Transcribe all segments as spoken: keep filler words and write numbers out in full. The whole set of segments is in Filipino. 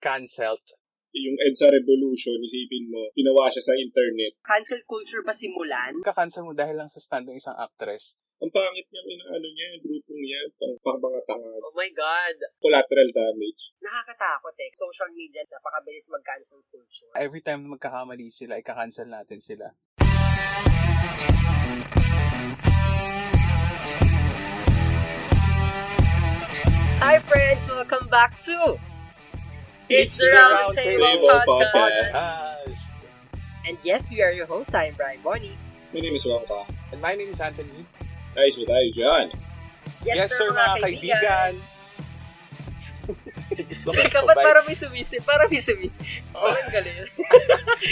Cancelled. Yung Edsa Revolution, isipin mo, pinawa siya sa internet. Cancel culture ba si Mulan? Kakancel mo dahil lang sa stand ng isang actress. Ang pangit niya, inaano niya, yung grupong niya, pang-pang-pang-tangan. Oh my God! Collateral damage. Nakakatakot eh. Social media, napakabilis mag-cancel culture. Every time magkakamali sila, ikakancel natin sila. Hi friends! Welcome back to... It's the Roundtable Podcast. Podcast. And yes, we are your host. I'm Brian Bonny. My name is Waka. And my name is Anthony. Nice mo tayo dyan. Yes, yes sir, sir, mga kaibigan. Teka, ba't parang may sumisi? Parang may sumisi. Parang galit.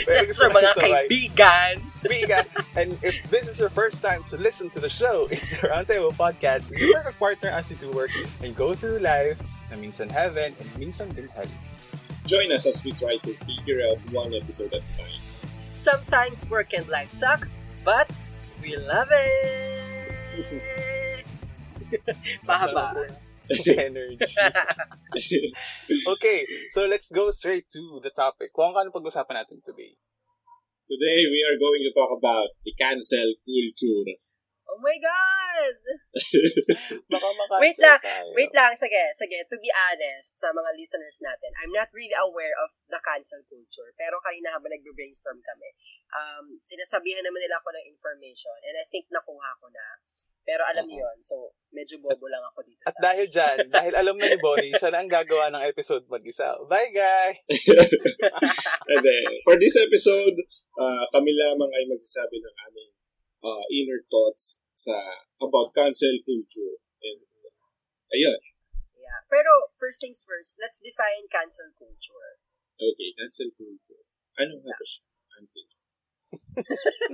Yes, sir, mga kaibigan. Kaibigan. And if this is your first time to listen to the show, it's the Roundtable Podcast. We are a partner as you do work and go through life na minsan heaven and minsan din hell. Join us as we try to figure out one episode at a time. Sometimes work and life suck, but we love it! Mahaba. Energy. Okay, so let's go straight to the topic. Kung ano pag-usapan natin today? Today, we are going to talk about the cancel culture. Oh my God! Baka wait lang, tayo. wait lang, sige, sige. To be honest, sa mga listeners natin, I'm not really aware of the cancel culture. Pero kanina habang nagbe-brainstorm kami, um, sinasabihan naman nila ako ng information and I think nakuha ko na. Pero alam niyo uh-huh. yun, so medyo bobo lang ako dito. At sa dahil dyan, dahil alam na ni Bonnie, siya na ang gagawa ng episode mag-isa. Bye guys! And then, for this episode, uh, kami lamang ay magsasabi ng aming Uh, inner thoughts sa about cancel culture. And, uh, ayun. Yeah. Pero, first things first, let's define cancel culture. Okay, cancel culture. Ano nga ba siya? Anthony.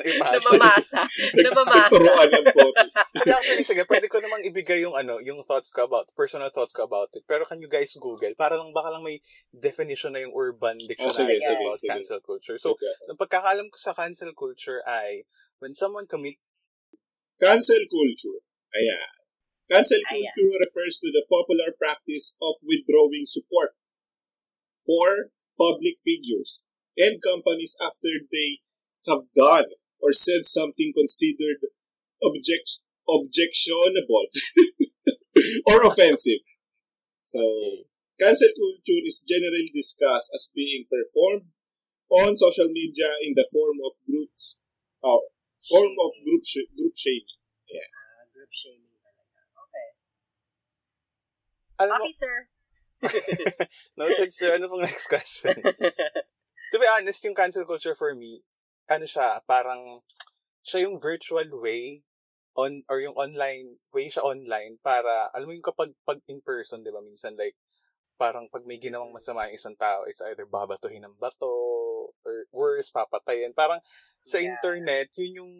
Namamasa. Namamasa. Turuan ang photo. Actually, sige, pwede ko namang ibigay yung ano, yung thoughts ko about, personal thoughts ko about it. Pero can you guys Google? Para lang baka lang may definition na yung urban dictionary oh, about sige. cancel culture. So, okay. Ang pagkakaalam ko sa cancel culture ay when someone commits... Cancel culture. Ayan. Cancel culture Ayan. refers to the popular practice of withdrawing support for public figures and companies after they have done or said something considered object- objectionable or offensive. So, cancel culture is generally discussed as being performed on social media in the form of groups... Oh, form of group sh- group shaming. Yeah. Ah, uh, group shaming talaga. Okay. Alam okay, mo- sir. No, thanks, sir. Ano pong next question? To be honest, yung cancel culture for me, ano siya, parang, siya yung virtual way, on or yung online, way siya online, para, alam mo yung kapag pag in-person, di ba, minsan, like, parang pag may ginawang masama yung isang tao, it's either babatuhin ng bato, or worse, papatayin. Parang, sa yeah. internet, yun yung,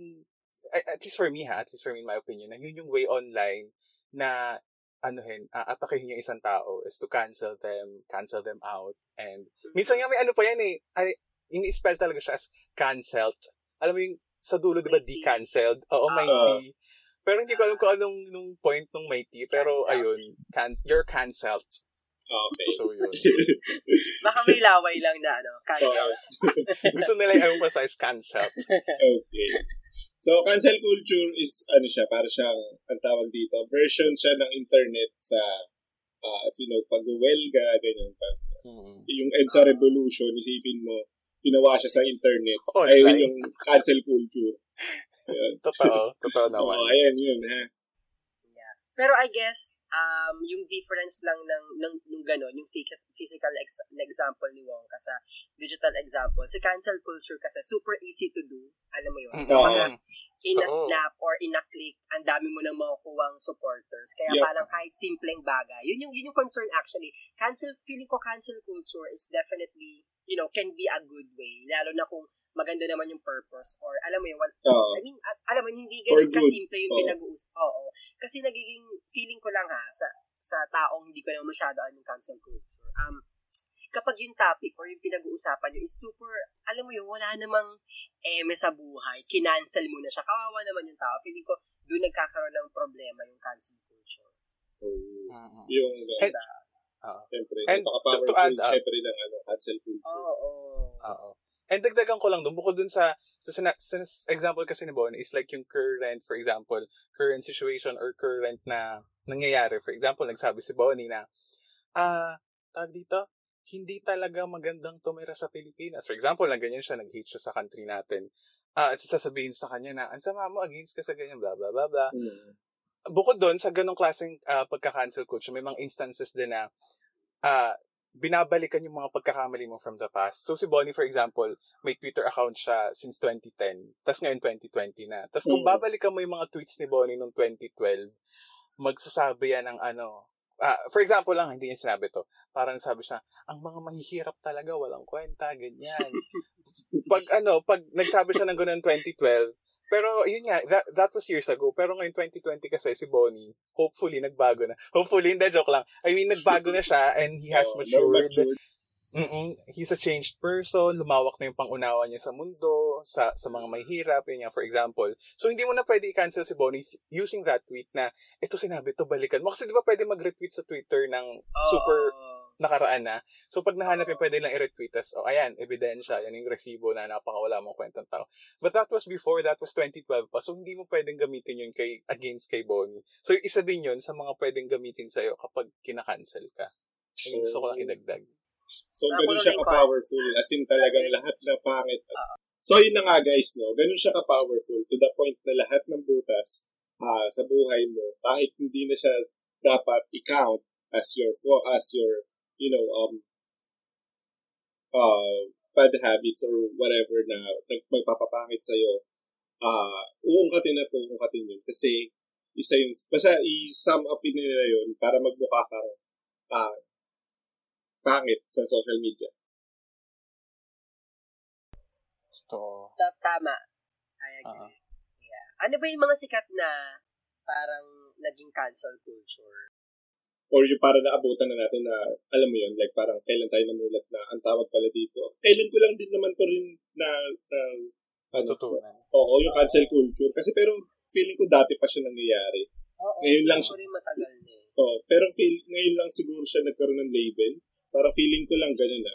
at least for me ha, at least for me in my opinion, na yun yung way online, na, anuhin, uh, atakihin yung isang tao, is to cancel them, cancel them out, and, minsan nga may ano pa yan eh, ay, ini-spell talaga siya as cancelled. Alam mo yung sa dulo, di ba, de-cancelled? Oo, may T. Pero hindi ko alam kung anong nung point nung may T. Pero, canceled. ayun, can- you're cancelled. Okay. So, yun. Baka may laway lang na, ano, cancelled. Gusto nila yung emphasize cancelled. Okay. So, cancel culture is, ano siya, para siyang, ang tawag dito, version siya ng internet sa, uh, you know, pag-welga, ganyan, pag, hmm. yung Edsa Revolution, isipin mo, ginawa siya sa internet. Oh, ayun right. Yung cancel culture. Totoo. Totoo naman. Oo, ayan yun, ha? Yeah. Pero I guess, um, yung difference lang ng, ng, ng gano'n, yung physical ex- example ni Wongka sa digital example, si cancel culture kasi super easy to do. Alam mo yun? Oh. Mga in-snap or in-click, ang dami mo na makukuhang supporters. Kaya yep. parang kahit simpleng bagay. Yun yung, yun yung concern actually. Cancel, feeling ko cancel culture is definitely you know, can be a good way. Lalo na kung maganda naman yung purpose or alam mo yung, uh, I mean, alam mo, hindi ganun kasimple yung oh. pinag-uusap. Oo. Kasi nagiging feeling ko lang ha, sa sa taong hindi ko naman masyado yung cancel culture. Um, kapag yung topic or yung pinag-uusapan nyo is super, alam mo yung wala namang eme sa buhay, kinancel mo na siya, kawawa naman yung tao. Feeling ko, doon nagkakaroon ng problema yung cancel culture. Oh. Uh-huh. Yung ganda. Uh-huh. Siyempre, and to, to add up, syempre lang, ano, cancel culture. Oo. Oo. And dagdagan ko lang doon, bukod doon sa, sa, sa example kasi ni Bonnie, is like yung current, for example, current situation or current na nangyayari. For example, nagsabi si Bonnie na, ah, tag dito, hindi talaga magandang tumira sa Pilipinas. For example, na ganyan siya, nag-hate siya sa country natin. Ah, at sasabihin sa kanya na, ang sama mo, against ka sa ganyan, blah, blah, blah, blah. Mm. Bukod doon, sa ganong klaseng uh, pagka-cancel culture, may mga instances din na, ah, uh, binabalikan yung mga pagkakamali mo from the past. So si Bonnie, for example, may Twitter account siya since twenty ten. Tapos ngayon twenty twenty na. Tapos kung babalikan mo yung mga tweets ni Bonnie noong twenty twelve, magsasabi yan ng ano. Ah, for example lang, hindi niya sinabi to. Parang sabi siya, ang mga mahihirap talaga, walang kwenta, ganyan. Pag ano, pag nagsabi siya ng gano'n twenty twelve, pero yun nga, that, that was years ago. Pero ngayon, twenty twenty kasi, si Bonnie, hopefully, nagbago na. Hopefully, hindi, joke lang. I mean, nagbago na siya and he has oh, matured. matured. Mm-mm, he's a changed person. Lumawak na yung pangunawa niya sa mundo, sa sa mga may hirap, yun nga, for example. So, hindi mo na pwede i-cancel si Bonnie using that tweet na, eto sinabi, to balikan mo. Kasi di ba pwede mag-retweet sa Twitter ng oh. super nakaraan na. So, pag nahanap yung pwede lang i-retweet as, oh, ayan, ebidensya, yan yung resibo na napakawala mong kwentang tao. But that was before, that was twenty twelve pa. So, hindi mo pwedeng gamitin yun kay, against kay Bonnie. So, yung isa din yun sa mga pwedeng gamitin sa'yo kapag kinakancel ka. Yung gusto ko lang idagdag. So, ganun siya ka-powerful. As in, talagang lahat na pangit. So, yun na nga, guys, no? Ganun siya ka-powerful to the point na lahat ng butas uh, sa buhay mo, kahit hindi na siya dapat i-count as your, as your you know, um, uh, bad habits or whatever na magpapapangit sa'yo, uh, uungkatin na to, uungkatin yun. Kasi, isa yun, basta i-sum up in nila yun para magmukha ka uh, pangit sa social media. So, tama. I agree. Uh-huh. Yeah. Ano ba yung mga sikat na parang naging cancel culture? Or yung parang naabutan na natin na, alam mo yun, like parang kailan tayo namulat na ang tawag pala dito. Kailan ko lang din naman to rin na, na ano, totoo na. Oo, yung cancel culture. Kasi pero feeling ko dati pa siya nangyayari. Oo, ngayon lang siya. Matagal na. Oo, pero feel, ngayon lang siguro siya nagkaroon ng label. Parang feeling ko lang ganun na.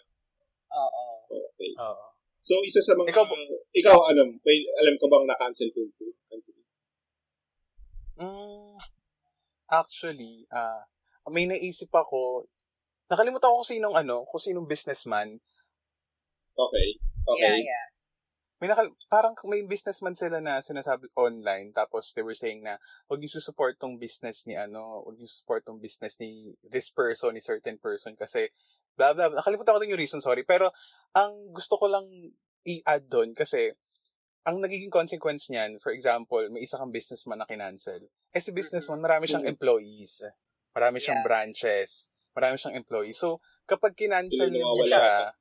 Oo. Okay. Oo. So, isa sa mga, ikaw, uh, ikaw alam, may, alam ka bang na-cancel culture? Mm, actually, ah, uh, may naisip ako, nakalimutan ko kung sinong ano, kung sinong businessman. Okay. Okay. Yeah, yeah. May nakal- parang may businessman sila na sinasabi online, tapos they were saying na, huwag niyo support tong business ni ano, huwag niyo support tong business ni this person, ni certain person, kasi blah, blah, blah. Nakalimutan ko din yung reason, sorry. Pero, ang gusto ko lang i-add doon, kasi, ang nagiging consequence niyan, for example, may isa kang businessman na kinancel. Eh, si businessman, marami siyang employees. Marami siyang yeah. branches. Marami siyang employees. So, kapag kinancel mo siya...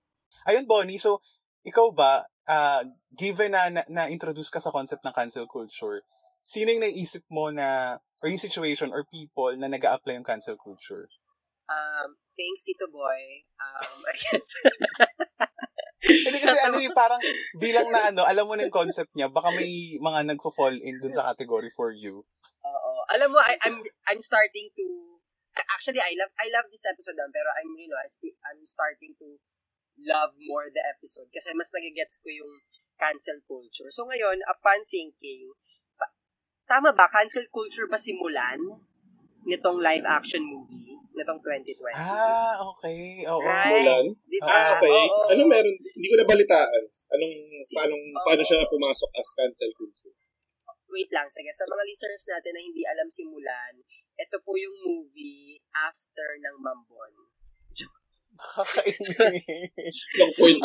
Ayun, Bonnie. So, ikaw ba, uh, given na, na na-introduce ka sa concept ng cancel culture, sino yung naisip mo na, or yung situation or people na nag-a-apply yung cancel culture? Um, thanks, Tito Boy. Um, I guess... Hindi kasi ano yung parang bilang na ano, alam mo na yung concept niya, baka may mga nagfo-fall in dun sa category for you. Oo. Alam mo, I, I'm I'm starting to Actually, I love I love this episode lang, pero I'm, you know, I'm starting to love more the episode kasi mas nagigets ko yung cancel culture. So ngayon, upon thinking, pa, tama ba, cancel culture ba simulan nitong live action movie, nitong twenty twenty? Ah, okay. Oo. Right? Diba? Ah, okay. Oo. Ano meron? Hindi ko nabalitaan. Anong, si- paano, paano siya na pumasok as cancel culture? Wait lang, sige. Sa mga listeners natin na hindi alam simulan, ito po yung movie after ng Mambon.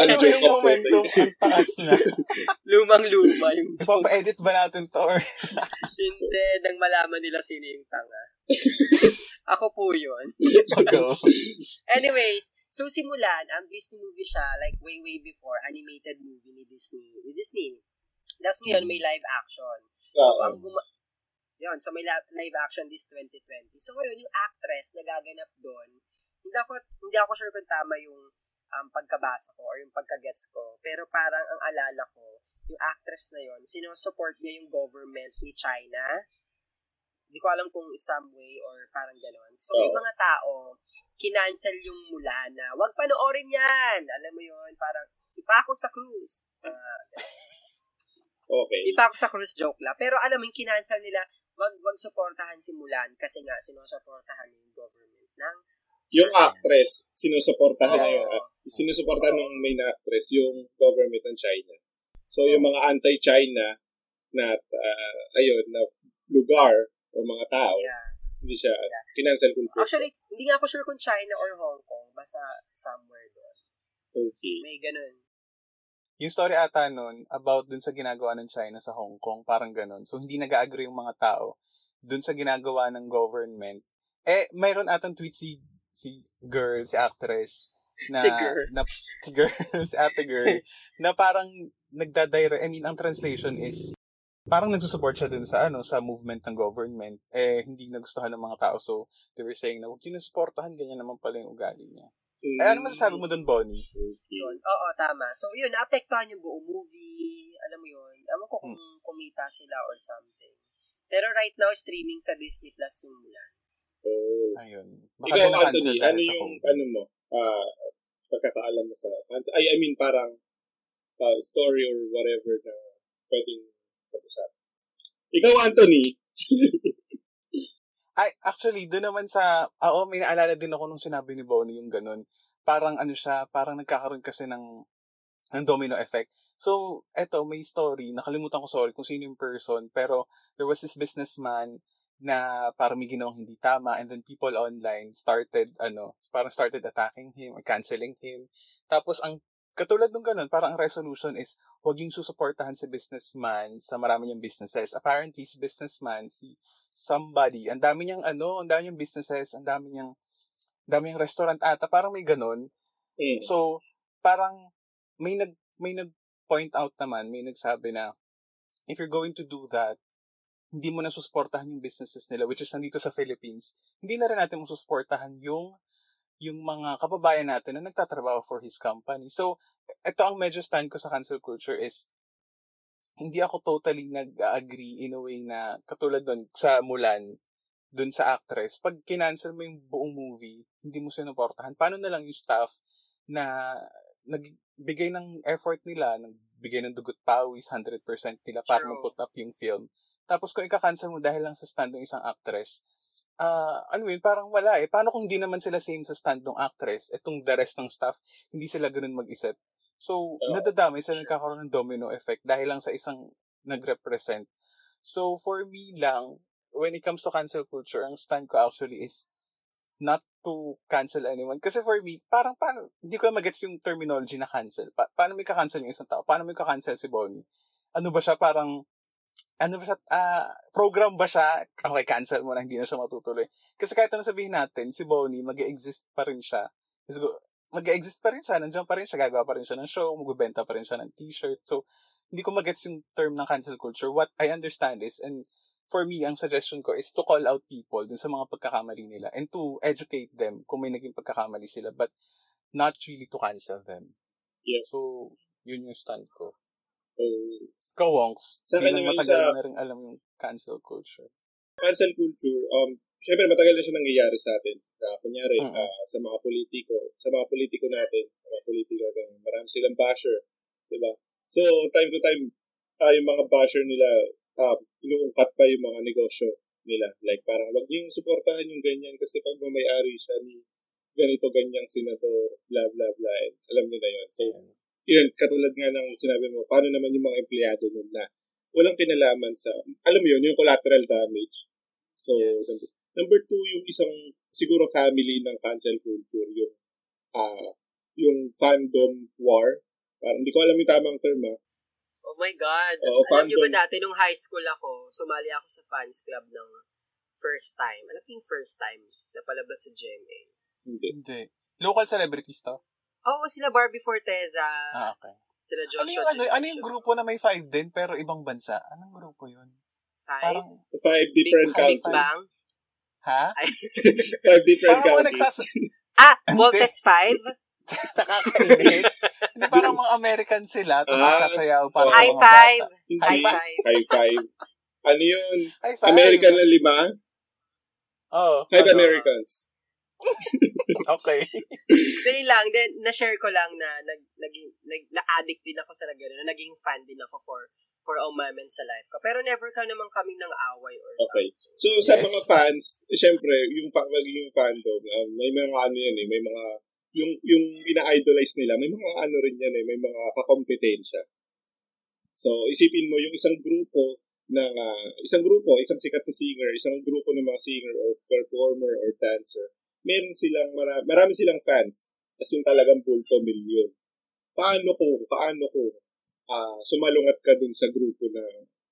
Ano ba yung momentum? Ang taas na. Lumang-luma yung joke. Papa-edit ba natin to? Hindi. Nang malaman nila sino yung tanga. Ako po yun. Anyways, so simulan, ang Disney movie siya, like way, way before, animated movie ni Disney. Ni Disney. Tapos ngayon, may live action. So, ang buma- Yun, so may live action this twenty twenty. So ngayon, yung actress na gaganap doon, hindi ako, hindi ako sure kung tama yung um, pagkabasa ko or yung pagkagets ko. Pero parang ang alala ko, yung actress na yun, sinusupport niya yung government ni China. Hindi ko alam kung some way or parang gano'n. So, oh. Yung mga tao, kinancel yung Mulan na, wag panoorin yan! Alam mo yun, parang, ipako sa cruise. Uh, okay. Ipako sa cruise, joke la. Pero alam mo, yung kinancel nila, wag, wag supportahan si Mulan kasi nga, sinusuportahan yung government ng... Yung China. Actress, sinusuportahan oh. yung... Sinusuportahan oh. ng main actress, yung government ng China. So, oh. yung mga anti-China na, uh, ayun, na lugar, o mga tao, yeah. hindi siya yeah. kinansel kung China. Actually, hindi nga ako sure kung China or Hong Kong, basta somewhere doon. Okay. May ganun. Yung story ata nun, about dun sa ginagawa ng China sa Hong Kong, parang ganun. So, hindi nag-agree yung mga tao dun sa ginagawa ng government. Eh, mayroon atang tweet si si girl, si actress, na, si girl, na, si, girl si ate girl, na parang nagdadire, I mean, ang translation is, parang nagsusupport siya dun sa ano sa movement ng government, eh hindi nagustuhan ng mga tao, so they were saying na huwag yun nasuportahan, ganyan naman pala yung ugali niya. Mm-hmm. Eh, ano masasabi mo dun, Bonnie? Yun. Oo, tama. So yun, naapektuhan yung buong movie, alam mo yun, alam ko kung hmm. kumita sila or something. Pero right now, streaming sa Disney Plus yung mula. Oh. Ayun. Baka ikaw, Anthony, ano yung, ano mo, uh, pagkakaalam mo sa, I, I mean, parang uh, story or whatever na pwedeng pag-usap. Ikaw, Anthony. Ay, actually, doon naman sa... Oo, may naalala din ako nung sinabi ni Bonnie yung ganun. Parang ano siya, parang nagkakaroon kasi ng, ng domino effect. So, eto, may story. Nakalimutan ko sorry kung sino yung person. Pero, there was this businessman na parang may ginawang hindi tama. And then, people online started, ano, parang started attacking him or canceling him. Tapos, ang katulad nung ganun, parang ang resolution is huwag yung susuportahan si businessman sa marami niyang businesses. Apparently, si businessman, si somebody, ang dami niyang ano, ang dami niyang businesses, ang dami niyang, ang dami niyang restaurant ata, parang may ganun. Mm. So, parang may nag, may nag-point out naman, may nagsabi na, if you're going to do that, hindi mo na susuportahan yung businesses nila, which is nandito sa Philippines, hindi na rin natin mo susuportahan yung yung mga kababayan natin na nagtatrabaho for his company. So, ito ang medyo stand ko sa cancel culture is, hindi ako totally nag-agree in a way na, katulad doon sa Mulan, doon sa actress, pag kinancel mo yung buong movie, hindi mo sinuportahan. Paano na lang yung staff na nagbigay ng effort nila, nagbigay ng dugot pawis, one hundred percent nila para mag-put up yung film. Tapos kung ikakancel mo dahil lang sa stand ng isang actress, Uh, ano yun, parang wala eh. Paano kung di naman sila same sa stand ng actress, etong the rest ng staff, hindi sila ganun mag-isip. So, oh, nadadamay sila, sure, nagkakaroon ng domino effect dahil lang sa isang nag-represent. So, for me lang, when it comes to cancel culture, ang stand ko actually is not to cancel anyone. Kasi for me, parang paano, hindi ko lang mag-gets yung terminology na cancel. Pa- paano may ka-cancel yung isang tao? Paano may ka-cancel si Bonnie? Ano ba siya, parang ano ba siya, uh, program ba siya? Okay, cancel mo na, hindi na siya matutuloy. Kasi kahit ano sabihin natin, si Bonnie, mag-exist pa rin siya. Mag-exist pa rin siya, nandiyan pa rin siya, gagawa pa rin siya ng show, magbibenta pa rin siya ng t-shirt. So, hindi ko mag-gets yung term ng cancel culture. What I understand is, and for me, ang suggestion ko is to call out people dun sa mga pagkakamali nila and to educate them kung may naging pagkakamali sila, but not really to cancel them. Yeah. So, yun yung stand ko. Uh, Kawongs. Sa akin naman sa... Na rin alam yung cancel culture. Cancel culture, um, syempre matagal na siya nangyayari sa atin. Uh, kunyari, uh-huh. uh, sa mga politiko, sa mga politiko natin, sa mga politiko natin, marami silang basher, diba? So, time to time, uh, yung mga basher nila, uh, inuungkat pa yung mga negosyo nila. Like, parang, wag niyong suportahan yung ganyan kasi pag mamayari siya ni ganito-ganyang senador, blah, blah, blah, and alam niyo na yun. So, uh-huh. Yun, katulad nga ng sinabi mo, paano naman yung mga empleyado nun na walang kinalaman sa, alam mo yun, yung collateral damage. So, yes. number, number two, yung isang, siguro family ng cancel culture, yung, uh, yung fandom war. Parang, hindi ko alam yung tamang term, ha? Oh my God. Uh, alam nyo ba dati, nung high school ako, sumali ako sa fans club ng first time. Ano yung first time na palabas sa G M A? Hindi. Hindi. Local celebrities to? Oo, oh, sila Barbie Forteza. Ah, okay. Sila Joshua. Ano yung, ano yung grupo na may five din, pero ibang bansa? Anong grupo yun? Five? Parang, five different countries. Big Bang? Ha? Five different parang countries. Nagsas- ah, Voltes five? Nakakainis. Hindi, parang mga American sila. Tapos ah, nakasayaw. Oh, high five. High five. High five. Ano yun? High five. American na lima? Oh, five ano? Americans. Okay. Dali lang, then na-share ko lang na nag naging nag, na-addict din ako sa nagano, na naging fan din ako for for a moment sa life ko. Pero never ka naman kaming nang away or okay. Something. So yes. Sa mga fans, syempre, yung pagiging fandom, um, may mga ano yan eh, may mga yung yung ina-idolize nila, may mga ano rin yan eh, may mga kakompetensya. So isipin mo yung isang grupo ng uh, isang grupo, isang sikat na singer, isang grupo ng mga singer or performer or dancer. Meron silang mara- marami silang fans kasi talagang bulto milyon. Paano ko paano ko uh, sumalungat ka dun sa grupo na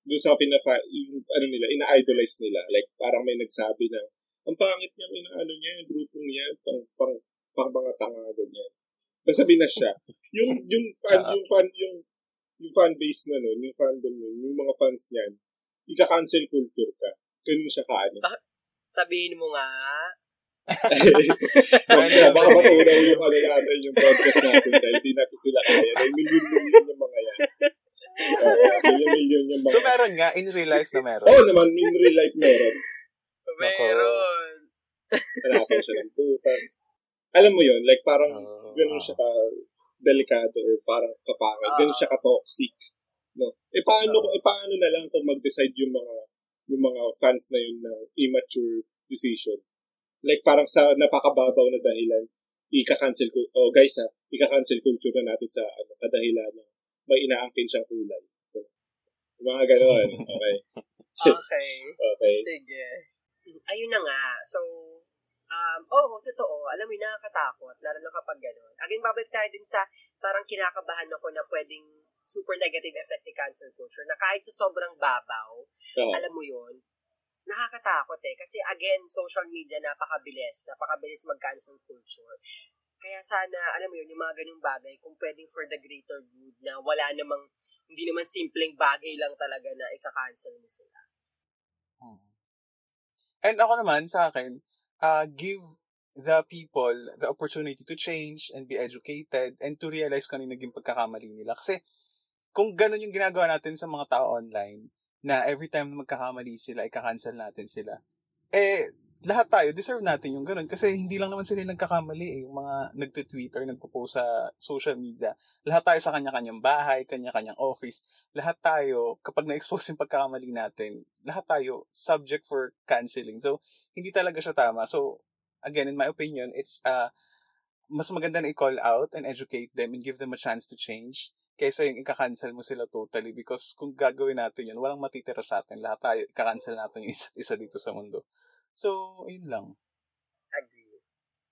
dun sa pinafa- yung ano nila, ina-idolize nila. Like parang may nagsabi na ang pangit niyang inaano niya, yung grupong niya, pang pang pang mga tanga ganyan. Nasabi na siya. Yung yung fan, yung fan, yung yung fan base na nun, yung fandom nun, yung mga fans niyan, ika-cancel culture ka. Ganun siya kaano. Sabihin mo nga. Baka baka matunaw yung ano natin, yung podcast natin, dahil di natin sila kaya. Dahil million-million yung mga yan. Million-million yung mga. So meron nga, in real life na meron? Oo naman, in real life meron. Meron. Hanapin siya ng putas. Alam mo yun, like parang ganun siya ka... delikado or parang kapangit. Uh, Ganun siya ka-toxic. No? E paano, uh, e paano na lang kung mag-decide yung mga yung mga fans na yun ng immature decision? Like parang sa napakababaw na dahilan, ika-cancel ko. Oh guys ha, ika-cancel culture na natin sa ano, kadahilan na may inaangkin siyang kulay. So, mga gano'n. Okay. Okay. Okay. Sige. Ayun na nga. So, Um, oo, oh, totoo. Alam mo, nakakatakot. Lalo na kapag gano'n. Again, babalik tayo din sa parang kinakabahan ako na pwedeng super negative effect ni cancel culture na kahit sa sobrang babaw, oh. Alam mo yun, nakakatakot eh. Kasi again, social media napakabilis. Napakabilis mag-cancel culture. Kaya sana, alam mo yun, yung mga ganung bagay, kung pwedeng for the greater good na wala namang, hindi naman simpleng bagay lang talaga na ika-cancel mo sila. Hmm. And ako naman, sa akin, Uh, give the people the opportunity to change and be educated and to realize kung ano yung naging pagkakamali nila. Kasi kung ganun yung ginagawa natin sa mga tao online, na every time na magkakamali sila, ikakancel natin sila, eh, lahat tayo, deserve natin yung ganun. Kasi hindi lang naman sila nagkakamali, eh, yung mga nagtutweet or nagpo-post sa social media. Lahat tayo sa kanya-kanyang bahay, kanya-kanyang office. Lahat tayo, kapag na-expose yung pagkakamali natin, lahat tayo subject for canceling. So, hindi talaga siya tama. So, again, in my opinion, it's, uh, mas maganda na i-call out and educate them and give them a chance to change kaysa yung ikakancel mo sila totally, because kung gagawin natin yun, walang matitira sa atin. Lahat tayo, ikakancel natin yung isa't isa dito sa mundo. So, yun lang. Agree.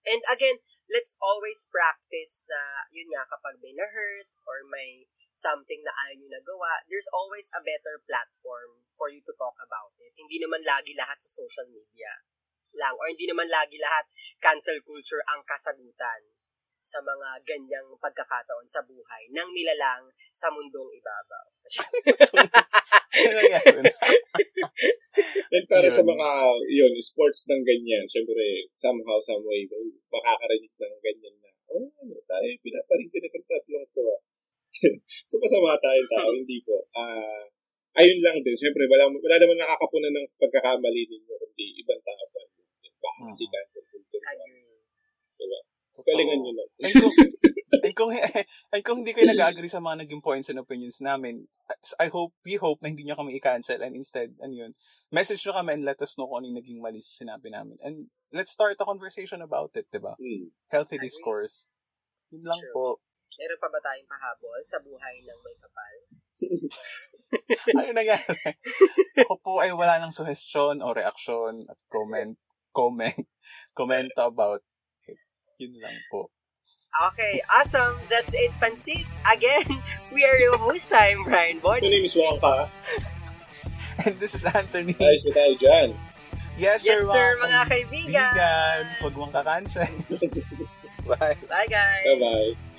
And again, let's always practice na, yun nga, kapag may na-hurt or may something na ayaw nyo nagawa, there's always a better platform for you to talk about it. Hindi naman lagi lahat sa social media lang, or hindi naman lagi lahat cancel culture ang kasagutan sa mga ganyang pagkakataon sa buhay nang nilalang sa mundong ibabaw. And para sa mga yun, sports ng ganyan, syempre, somehow, some way, makakarinig ng ganyan na, oh, ano tayo, pinaparin ko na kung tatlong to. So, masama tayong tao, hindi po. Uh, ayun lang din, syempre, wala, wala naman nakakapunan ng pagkakamali ninyo, kundi ibang tao pa. Baka si Kanto. Diba? Kalingan nyo lang. And kung, and, kung, and kung hindi kayo nag-agree sa mga naging points and opinions namin, I hope, we hope na hindi nyo kami i-cancel, and instead, and yun, message nyo kami and let us know kung ano naging mali sa sinabi namin. And let's start a conversation about it, diba? Mm. Healthy agree. Discourse. Yun lang sure. Po. Meron pa ba tayong pahabol sa buhay ng may kapal? Ano nangyari? Ako po ay wala ng suhestyon o reaksyon at comment. Comment. Comment about it. Yun lang po. Okay, awesome. That's it, Pansit. Again, we are your host. I'm Brian Bonny. My name is Waka. And this is Anthony. Ayos na tayo dyan. Yes, sir, yes, sir mga kaibigan. Huwag mong kakansin. Bye. Bye, guys. Bye-bye.